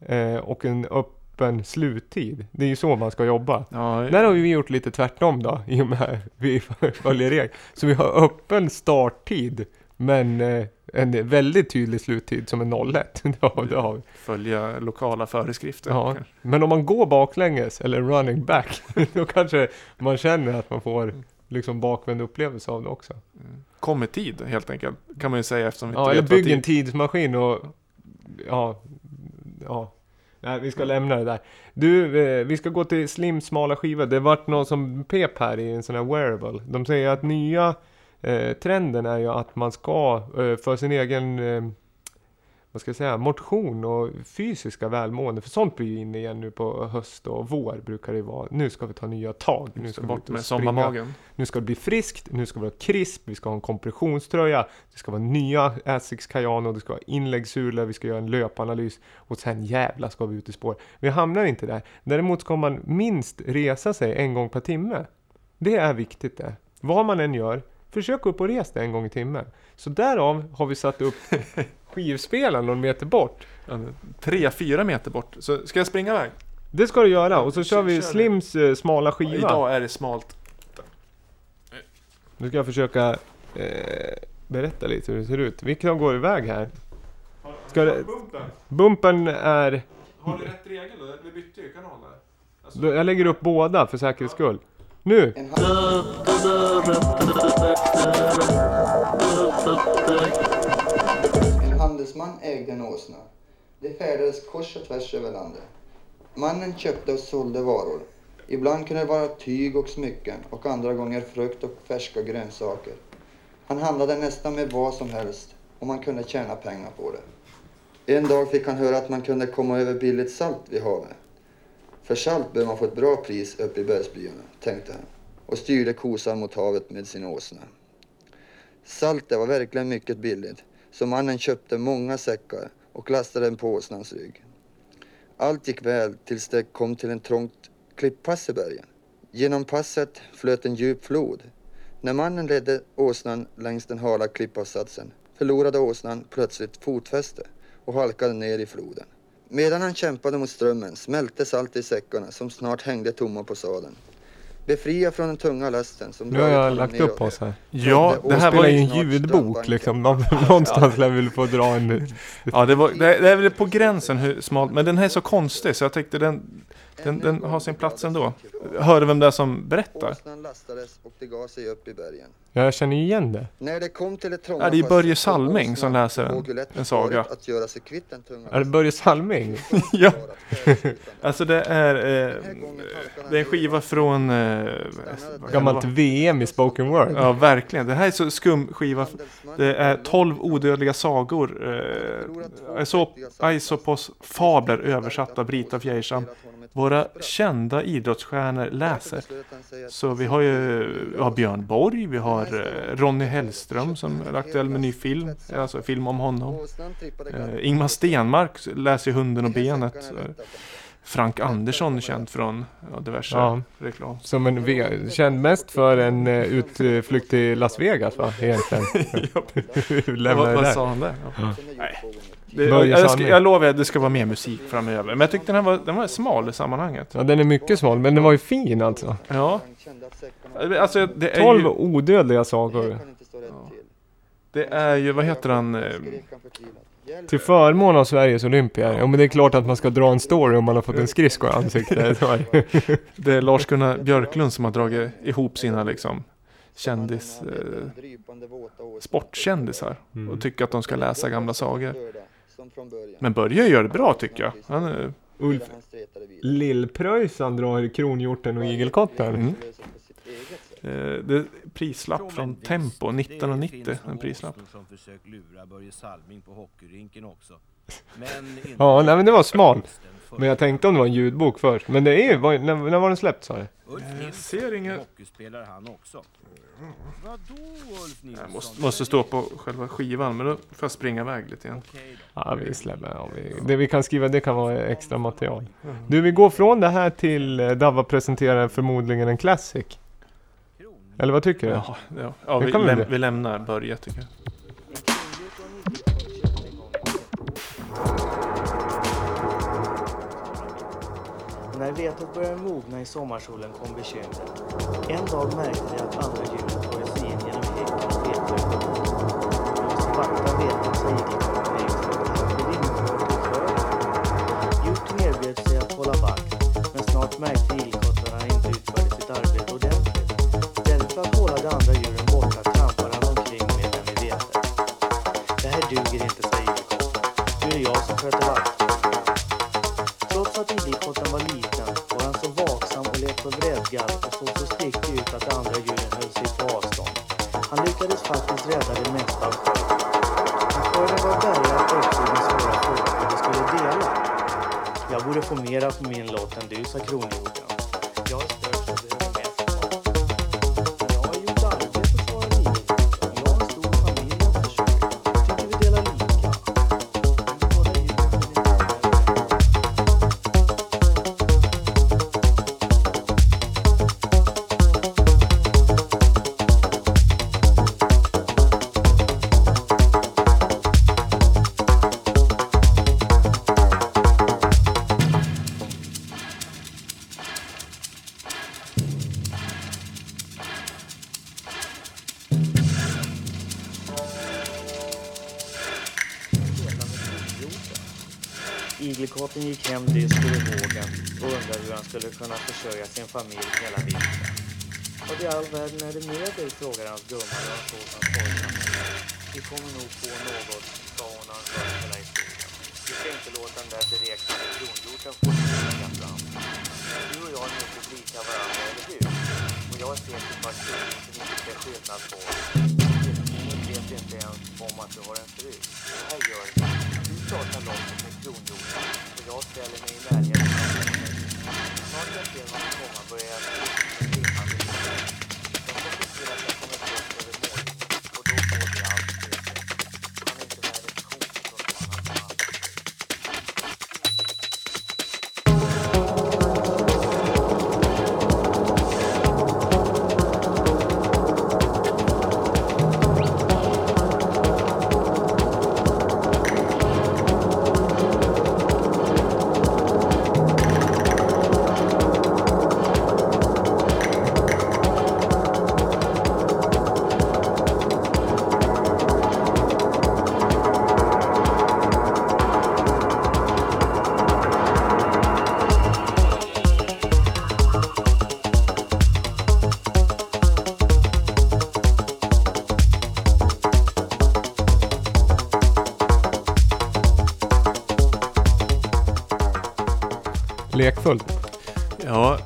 Eh, och en öppen sluttid. Det är ju så man ska jobba. Ja, det... Där har vi gjort lite tvärtom då. I och med vi följer regler. Så vi har öppen starttid. Men... Eh, en väldigt tydlig sluttid som är noll ett. Ja, följa lokala föreskrifter. Ja. Men om man går baklänges eller running back då kanske man känner att man får liksom bakvänd upplevelse av det också. Kom i tid helt enkelt kan man ju säga eftersom vi inte ja, vet eller bygg tid... en tidsmaskin och ja, ja. Nej, vi ska lämna det där. Du, eh, vi ska gå till slim smala skivor. Det har varit någon som pep här i en sån här wearable. De säger att nya Eh, trenden är ju att man ska eh, för sin egen eh, vad ska jag säga, motion och fysiska välmående, för sånt blir ju inne igen nu på höst och vår brukar det vara, nu ska vi ta nya tag, nu ska bort med sommarmagen, nu ska det bli friskt, nu ska det vara krisp, vi ska ha en kompressionströja, det ska vara nya Asics Kayano, det ska vara inläggsula, vi ska göra en löpanalys och sen jävla ska vi ut i spår. Vi hamnar inte där, däremot ska man minst resa sig en gång per timme. Det är viktigt det, vad man än gör. Försök upp och resa en gång i timmen. Så därav har vi satt upp skivspelaren någon meter bort. Tre, fyra meter bort. Så ska jag springa iväg? Det ska du göra. Och så kör vi Slims eh, smala skiva. Ja, idag är det smalt. Nu ska jag försöka eh, berätta lite hur det ser ut. Vilken går iväg här? Ska det, bumpen är... Har du rätt regel då? Vi bytte ju kanal där. Alltså... Jag lägger upp båda för säkerhets skull. Nu! En handelsman ägde en åsna. Det färdades kors och tvärs över landet. Mannen köpte och sålde varor. Ibland kunde det vara tyg och smycken och andra gånger frukt och färska grönsaker. Han handlade nästan med vad som helst och man kunde tjäna pengar på det. En dag fick han höra att man kunde komma över billigt salt vid havet. För salt bör man få ett bra pris uppe i bergsbyarna, tänkte han. Och styrde kosan mot havet med sin åsna. Saltet var verkligen mycket billigt. Så mannen köpte många säckar och lastade den på åsnans rygg. Allt gick väl tills det kom till en trångt klipppass i bergen. Genom passet flöt en djup flod. När mannen ledde åsnan längs den hala klippavsatsen förlorade åsnan plötsligt fotfäste och halkade ner i floden. Medan han kämpade mot strömmen smälte salt i säckarna som snart hängde tomma på sadeln. Befria från den tunga lasten som... Nu har jag lagt upp oss här. Ja, det här var ju en ljudbok liksom. Någonstans lär vi väl få dra en... Ja, det, var, det, det är väl på gränsen hur smalt. Men den här är så konstig så jag tänkte den... Den, den har sin plats ändå. Hör du vem det är som berättar? Ja, jag känner igen det. När det kom till ett är det är Börje Salming som läser en, en saga. Är det Börje Salming? Ja. Alltså det är, eh, det är en skiva från eh, gammalt V M i spoken word. Ja, verkligen. Det här är så skum skiva. Det är tolv odödliga sagor. Eh, Aesopos fabler översatta Brita Fjärsam. Våra kända idrottsstjärnor läser. Så vi har ju vi har Björn Borg, vi har Ronny Hellström som är aktuell med ny film, alltså film om honom. Eh, Ingmar Stenmark läser Hunden och benet. Frank Andersson, känd från ja, diverse ja. reklam. Som en ve- känd mest för en uh, utflykt till Las Vegas, va? Egentligen. Lämnar vad sa han där? Ja. Nej. Det, jag, jag, ska, jag lovar att det ska vara mer musik framöver. Men jag tyckte den här var, den var smal i sammanhanget. Ja, den är mycket smal, men den var ju fin alltså. Ja. Alltså, det är tolv ju... odödliga sagor. Ja. Det är ju, vad heter han... Till förmån av Sveriges olympier. Ja, men det är klart att man ska dra en story om man har fått en skridsko i ansiktet. Det är Lars-Gunnar Björklund som har dragit ihop sina liksom, kändis, eh, sportkändisar mm. och tycker att de ska läsa gamla sagor. Men Börje gör det bra tycker jag. Han är... Ulf... Lil Pröjsan drar kronhjorten och igelkotten. Mm. Det är prislapp från Tempo nitton nittio, en prislapp. Ja, nej, men det var smalt. Men jag tänkte om det var en ljudbok först. Men det är var, när, när var den släppt så här? Jag ser inget. Jag måste, måste stå på själva skivan, men då får jag springa iväg lite igen. Ja, vi släpper. Ja, vi, det vi kan skriva, det kan vara extra material. Du, vi går från det här till Dava presenterar förmodligen en classic. Eller vad tycker du? Ja, ja. ja vi, läm- vi lämnar Börje tycker jag. När vetet började mogna i sommarsolen kom bekymren. En dag märkte jag att andra hjulet var i sig in genom häcken och vetet. Jag måste vakta vetet så jag gick i kommande vägstånd. Det ringde för det för. Hjorten erbjöd sig att hålla vakt, men snart märkte igelkottarna inte utförde sitt arbete ordentligt. För att hålla de andra djuren borta trampar han omkring med den i vetet. Det här duger inte, sa igelkotten. Nu är det jag som sköter vakten. Trots att igelkotten var liten var han så vaksam och lät på vredgad och såg så stickig ut att de andra djuren höll sig på avstånd. Han lyckades faktiskt rädda det mesta av skörden. Men skörden var bärgad och uppstod den svåra frågan hur vi skulle dela. Jag borde få mera på min låt än du, sa kronhjorten. Jag är störst av det. Igelkotten gick hem dyster i vågen och undrade hur han skulle kunna försörja sin familj hela vintern. Och i all världen är det med dig, frågade hans gumma och han såg hans pojkar. Vi kommer nog få något, sa hon när han rörde i skogen. Vi ska inte låta den där beräknade kronhjorten få sig fram. Du och jag är mycket lika varandra, eller hur? Och jag ser till faktiskt att det inte är skillnad på oss. Du vet inte ens om att du har en fru. Det här gör det. Jag startar långt med kronhjorten och jag ställer mig i närheten av henne. Snart jag ser honom komma börjar jag med brinnande huvud. Jag får se till att jag kommer bort över målet och då får vi allt det. Han är inte med reduktion från någon lekfull. Ja,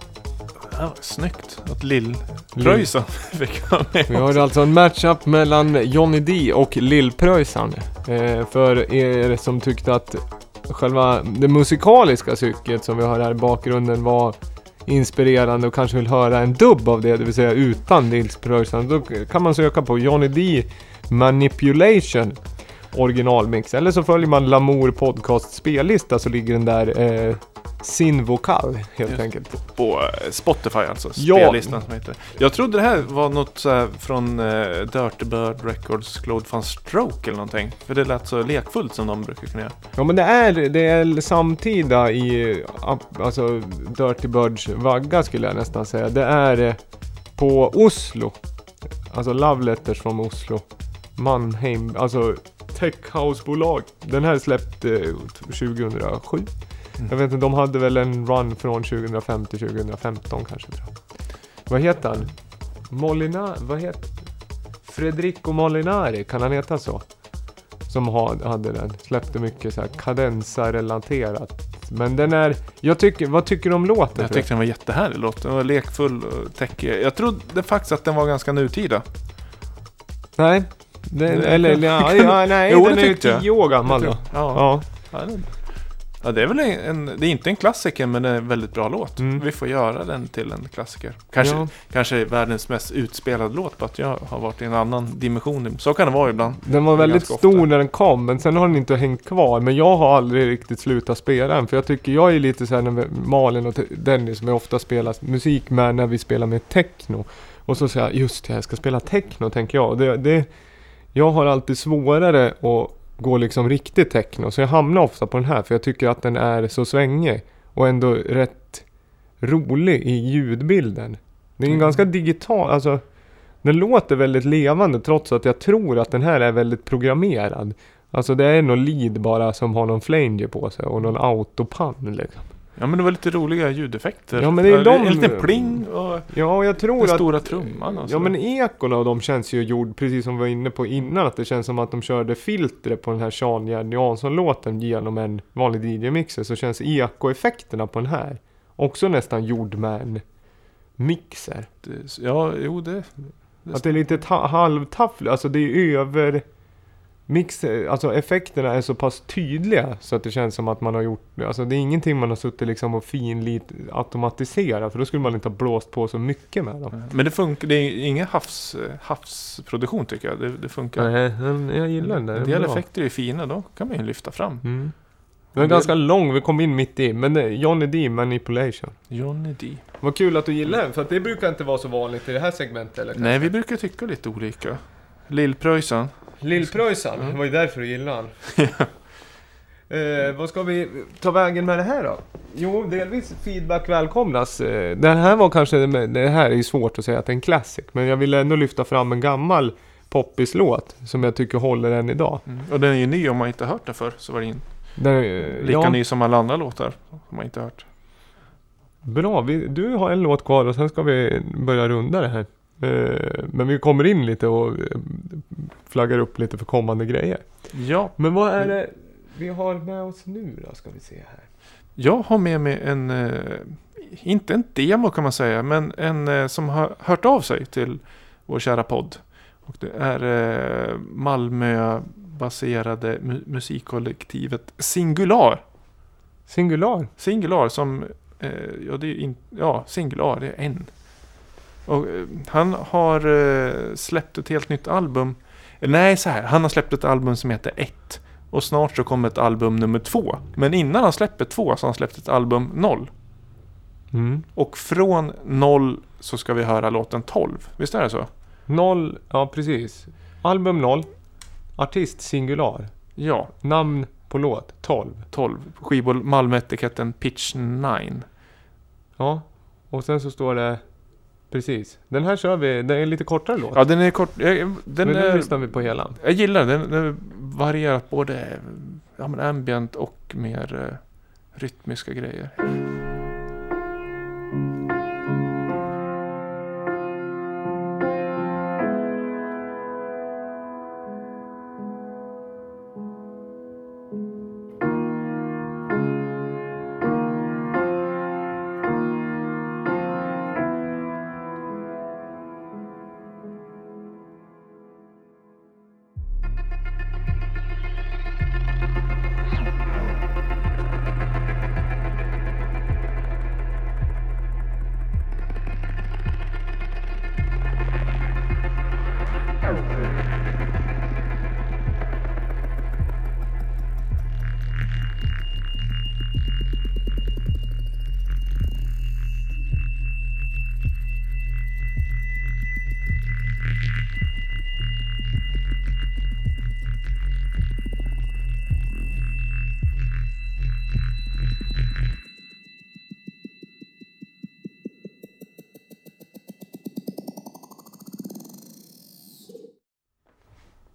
ja, snyggt att Lil Pröjsan fick vara med. Vi har alltså en matchup mellan Johnny D och Lil Pröjsan. Eh, för er som tyckte att själva det musikaliska stycket som vi har här i bakgrunden var inspirerande och kanske vill höra en dubb av det, det vill säga utan Lil Pröjsan, då kan man söka på Johnny D Manipulation originalmix, eller så följer man Lamour podcast spellista så ligger den där eh, sin vokal helt just enkelt på Spotify, alltså spellistan, ja, som heter. Jag trodde det här var något så här från eh, Dirty Bird Records, Claude van Stroke eller någonting, för det lät så lekfullt som de brukar kunna göra. Ja, men det är det är samtida i alltså Dirty Birds vagga skulle jag nästan säga. Det är eh, på Oslo. Alltså Love Letters från Oslo. Mannheim, alltså techhousebolag. Den här släppte eh, tjugohundrasju. Mm. Jag vet inte, de hade väl en run från tjugohundrafem till tjugohundrafemton kanske, tror jag. Vad heter han? Molina, vad heter? Federico Molinari, kan han heta så? Som hade den. Släppte mycket så här kadensa-relaterat. Men den är, jag tycker, vad tycker du om låten? Jag tyckte den var jättehärlig låt. Den var lekfull och täckig. Jag trodde faktiskt att den var ganska nutida. Nej. Den, eller, ja, ja, nej, jo, den är ju tio år gammal då. Ja, ja. Ja, det är väl en, det är inte en klassiker, men det är en väldigt bra låt. Mm. Vi får göra den till en klassiker. Kanske, ja. kanske världens mest utspelad låt, på att jag har varit i en annan dimension. Så kan det vara ibland. Den var väldigt stor ofta när den kom, men sen har den inte hängt kvar. Men jag har aldrig riktigt slutat spela den. För jag tycker jag är lite så här, när Malin och Dennis, som jag ofta spelar musik med när vi spelar med techno. Och så säger jag, just det, jag ska spela techno, tänker jag. Det, det, jag har alltid svårare att går liksom riktigt techno, så jag hamnar ofta på den här, för jag tycker att den är så svängig och ändå rätt rolig i ljudbilden. Det är en mm. ganska digital, alltså den låter väldigt levande, trots att jag tror att den här är väldigt programmerad. Alltså det är någon lead bara som har någon flanger på sig och någon autopann liksom. Ja, men det var lite roliga ljudeffekter. Ja, men det är de... lite pling och ja, jag tror den att... stora trumman. Ja, men ekorna av dem känns ju gjord, precis som vi var inne på innan, att det känns som att de körde filtre på den här Sean Gerd Jansson-låten genom en vanlig D J-mixer, så känns ekoeffekterna på den här också nästan gjord med en mixer. Det, ja, jo, det... det att det är lite ta- halvtaffligt, alltså det är över... mixer, alltså effekterna är så pass tydliga så att det känns som att man har gjort, alltså det är ingenting man har suttit liksom och finlit automatisera, för då skulle man inte ha blåst på så mycket med dem. Men det funkar, det är ingen havs, havsproduktion tycker jag, det, det funkar. Nej, jag gillar den där. De här effekter är fina, då kan man ju lyfta fram. Mm. Den är det... ganska lång, vi kom in mitt i, men nej, Johnny D Manipulation. Johnny D. Vad kul att du gillar den, för att det brukar inte vara så vanligt i det här segmentet. Eller nej, vi brukar tycka lite olika. Lil Pröjsan. Lil Pröjsan, mm. det var ju därför du gillade han. eh, Vad ska vi ta vägen med det här då? Jo, delvis feedback välkomnas. Det här var kanske, det här är ju svårt att säga att det är en classic, men jag ville ändå lyfta fram en gammal poppislåt som jag tycker håller än idag. Mm. Och den är ju ny, om man inte hört den för så var det in. Den, lika ja. ny som alla andra låtar som man inte hört. Bra, vi, du har en låt kvar och sen ska vi börja runda det här. Men vi kommer in lite och flaggar upp lite för kommande grejer. Ja. Men vad är det vi har med oss nu då, ska vi se här. Jag har med mig en, inte en demo kan man säga, men en som har hört av sig till vår kära podd. Och det är Malmö-baserade musikkollektivet Singular. Singular? Singular som, ja det är in, ja, Singular, det är en. Och han har släppt ett helt nytt album. Nej, så här. Han har släppt ett album som heter ett. Och snart så kommer ett album nummer två. Men innan han släpper två så har han släppt ett album noll. Mm. Och från noll så ska vi höra låten tolv. Visst är det så? Noll, ja precis. Album noll. Artist Singular. Ja. Namn på låt tolv. tolv. Skivbolag Malmö-etiketten Pitch nio. Ja. Och sen så står det... Precis. Den här kör vi, den är lite kortare låt. Ja, den är kort. Den, den är, lyssnar vi på hela. Jag gillar den. Den varierar både ja, men ambient och mer uh, rytmiska grejer.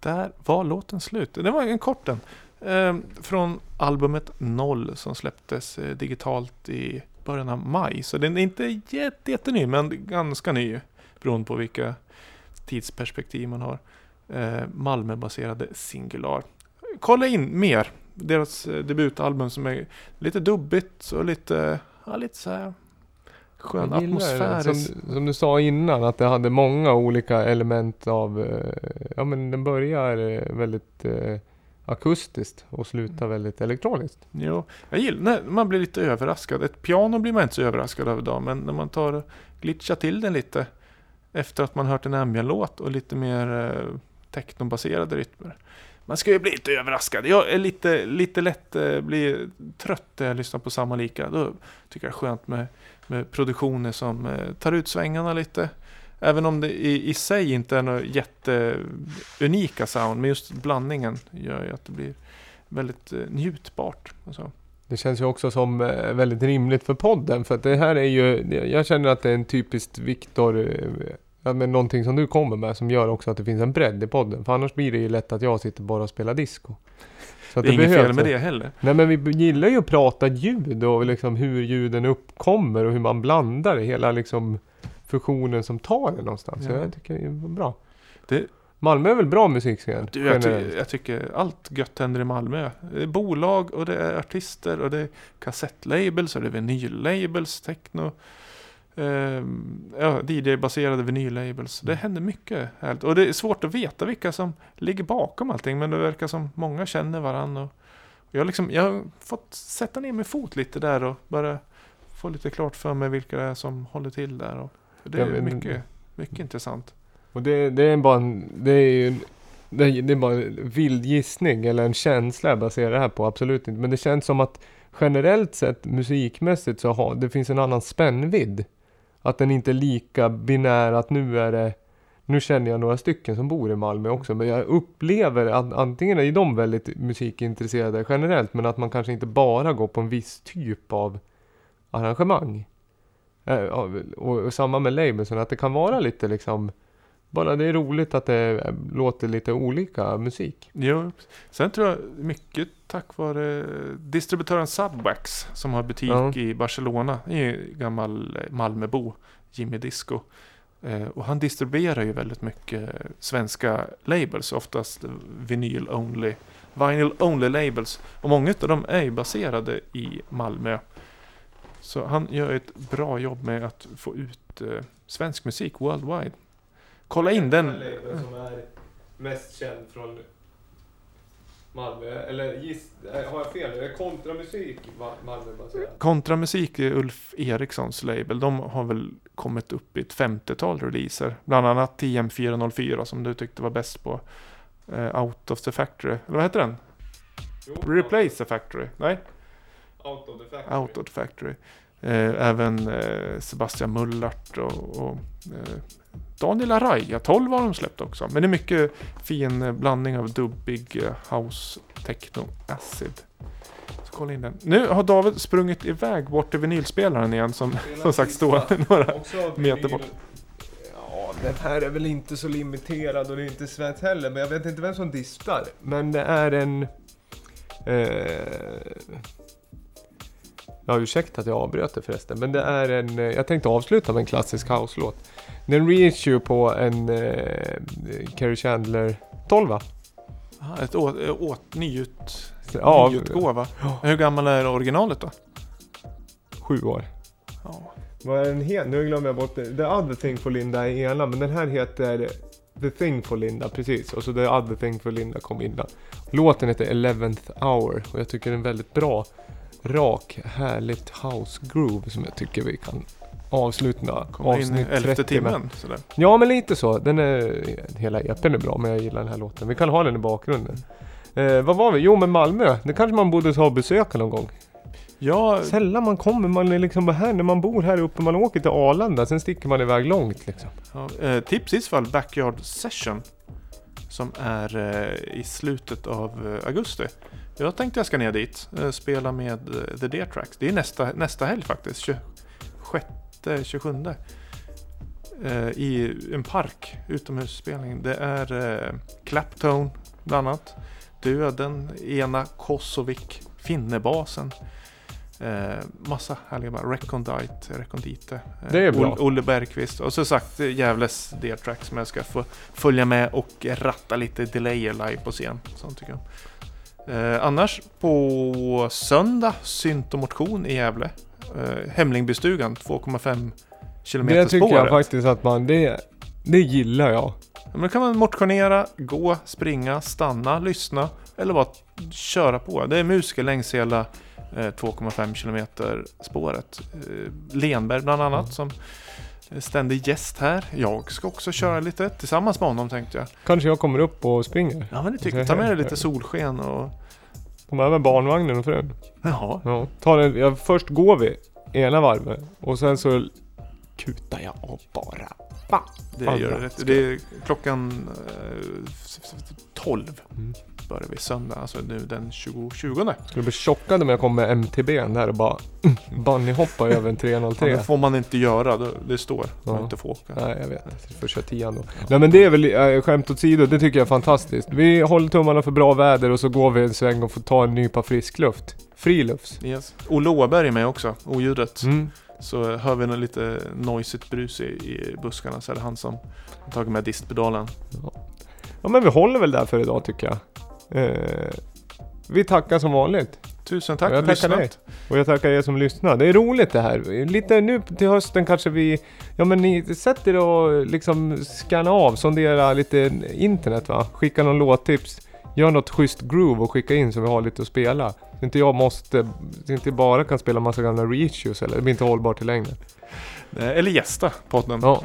Där var låten slut. Det var en korten eh, från albumet Noll som släpptes eh, digitalt i början av maj. Så den är inte jätte, jätteny, men ganska ny beroende på vilka tidsperspektiv man har. Eh, Malmöbaserade Singular. Kolla in mer. Deras eh, debutalbum som är lite dubbigt och lite, ja, lite så här skön atmosfär. Som, som du sa innan, att det hade många olika element av, ja men den börjar väldigt eh, akustiskt och slutar väldigt elektroniskt. Jo, jag gillar när man blir lite överraskad. Ett piano blir man inte så överraskad över idag, men när man tar glitchar till den lite efter att man hört en ambient-låt och lite mer eh, technobaserade rytmer. Man ska ju bli lite överraskad. Jag är lite, lite lätt eh, blir trött när jag lyssnar på samma lika. Då tycker jag det är skönt med, med produktioner som eh, tar ut svängarna lite. Även om det i, i sig inte är några jätteunika sound. Men just blandningen gör ju att det blir väldigt eh, njutbart. Och så. Det känns ju också som eh, väldigt rimligt för podden. För att det här är ju, jag känner att det är en typiskt Viktor... Eh, Ja, men någonting som du kommer med som gör också att det finns en bredd i podden. För annars blir det ju lätt att jag sitter bara och spelar disco. Så att det är det inget behövs. Fel med det heller. Nej, men vi gillar ju att prata ljud och liksom hur ljuden uppkommer och hur man blandar det. Hela liksom fusionen som tar det någonstans. Ja. Så jag tycker det är bra. Det... Malmö är väl bra musikscen? Du, jag, ty- jag tycker allt gött händer i Malmö. Det är bolag och det är artister och det är kassettlabels och det är vinyllabels, techno... Uh, ja, D J-baserade vinyl-labels. Det händer mycket härligt. Och det är svårt att veta vilka som ligger bakom allting, men det verkar som många känner varandra. Och jag, liksom, jag har fått sätta ner min fot lite där och bara få lite klart för mig vilka det är som håller till där. Och det är ja, men, mycket, mycket intressant. Och det, det är bara en, det är en, det är bara en vild gissning eller en känsla baserar det här på, absolut inte. Men det känns som att generellt sett musikmässigt så har, det finns en annan spännvidd. Att den inte är lika binär att nu är det, nu känner jag några stycken som bor i Malmö också. Men jag upplever att antingen är de väldigt musikintresserade generellt. Men att man kanske inte bara går på en viss typ av arrangemang. Och samma med labelsen, att det kan vara lite liksom... Bara det är roligt att det låter lite olika musik. Jo. Sen tror jag mycket tack vare distributören Subwax som har butik ja. i Barcelona. I gammal Malmöbo, Jimmy Disco. Eh, och han distribuerar ju väldigt mycket svenska labels. Oftast vinyl only, vinyl only labels. Och många av dem är ju baserade i Malmö. Så han gör ett bra jobb med att få ut eh, svensk musik worldwide. Kolla in den. Den label som är mest känd från Malmö. Eller giss, har jag fel? Det är kontramusik Malmö baserat. Kontramusik är Ulf Erikssons label. De har väl kommit upp i ett femtiotal releaser. Bland annat T M fyra noll fyra som du tyckte var bäst på. Uh, Out of the Factory. Eller vad heter den? Jo, Replace the Factory. Nej. Out of the Factory. Out of the Factory. Uh, även uh, Sebastian Mullart och... och uh, Daniel Araya, tolv har de släppt också. Men det är mycket fin blandning av dubbig house, techno, acid. Så kolla in den. Nu har David sprungit iväg bort till vinylspelaren igen som, som sagt står några meter bort. Ja, den här är väl inte så limiterad och det är inte svensk heller. Men jag vet inte vem som distar. Men det är en... Eh... Ja, ursäkta att jag avbröt det förresten. Men det är en... Jag tänkte avsluta med en klassisk house-låt. Det är en reissue på en eh, Carrie Chandler tolv. Aha, ett åt, åt nyut, ja, nyutgåva. Ja. Hur gammal är originalet då? Sju år. Ja. Vad är den här? Nu glömmer jag bort det. The Other Thing for Linda är ena, men den här heter The Thing for Linda, precis. Och så The Other Thing for Linda kom innan. Låten heter eleventh Hour och jag tycker den är väldigt bra. Rak, härligt house groove som jag tycker vi kan avslutna avsnitt elfte timmen. Sådär. Ja, men lite så. Den är, hela E P:n är bra, men jag gillar den här låten. Vi kan ha den i bakgrunden. Eh, vad var vi? Jo, men Malmö. Det kanske man borde ha besöka någon gång. Ja. Sällan man kommer, man är liksom här när man bor här uppe, man åker till Arlanda, sen sticker man iväg långt liksom. Ja, eh, tips i så fall Backyard Session som är eh, i slutet av eh, augusti. Jag tänkte jag ska ner dit, eh, spela med eh, The Deer Tracks. Det är nästa, nästa helg faktiskt, tjugosjätte tjugosjunde eh, i en park, utomhusspelning. Det är eh, Claptone bland annat, Döden, Ena Kosovik, Finnebasen. Eh, massa härliga bara, Recondite, Recondite eh, det är bra. Olle Bergqvist och så sagt Gävles Dear Tracks som jag ska få följa med och ratta lite delayer live på scen, sånt tycker jag. Eh, annars på söndag synt och motion i Gävle, eh, Hemlingbystugan två komma fem kilometer spåret. Det tycker spåret. Jag faktiskt att man, det, det gillar jag. Men då kan man motionera, gå, springa, stanna, lyssna eller bara köra på. Det är musiker längs hela två komma fem kilometer spåret. Lenberg bland annat som ständig gäst här. Jag ska också köra lite tillsammans med honom tänkte jag. Kanske jag kommer upp och springer. Ja, men det tycker jag. Ta med dig lite solsken och ta med barnvagnen och frön. Jaha. Ja. Ta den, ja, först går vi ena varvet och sen så kutar jag och bara. Ba, det gör det rätt. Det är klockan tolv. Mm. Börjar vi söndag, alltså nu den tjugonde. Skulle bli chockad om jag kom med M T B:n här och bara bunnyhoppa över en tre noll tre. Ja, det får man inte göra, det står. Man inte får åka. Nej, jag vet. För tjugotian då. Ja. Nej, men det är väl skämt åt sidor, det tycker jag är fantastiskt. Vi håller tummarna för bra väder och så går vi en sväng och får ta en nypa frisk luft. Frilufts. Yes. Och Låberg är med också, oljudet. Mm. Så hör vi något lite noisigt brus i, i buskarna, så är det han som har tagit med distpedalen. Ja. Ja, men vi håller väl där för idag tycker jag. Eh, vi tackar som vanligt. Tusen tack. Och jag tackar dig. Och jag tackar er som lyssnar. Det är roligt det här. Lite nu till hösten kanske vi, ja men ni sätter och liksom scanna av, sondera lite internet va. Skicka någon låttips. Gör något schysst groove och skicka in så vi har lite att spela. Så inte jag måste, inte bara kan spela massa gamla reissues eller det blir inte hållbart till längden. Eller gästa podden. Ja.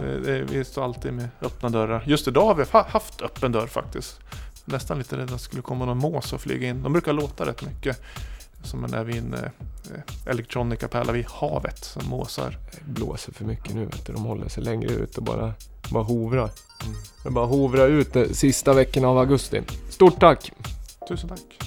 Vi står alltid med öppna dörrar. Just idag har vi haft öppen dörr faktiskt. Nästan lite rädd att det skulle komma någon mås och flyga in. De brukar låta rätt mycket. Som när vi är inne elektronika pärlar vid havet som måsar. Det blåser för mycket nu vet du. De håller sig längre ut och bara, bara hovrar. Mm. De bara hovrar ut de sista veckorna av augusti. Stort tack! Tusen tack!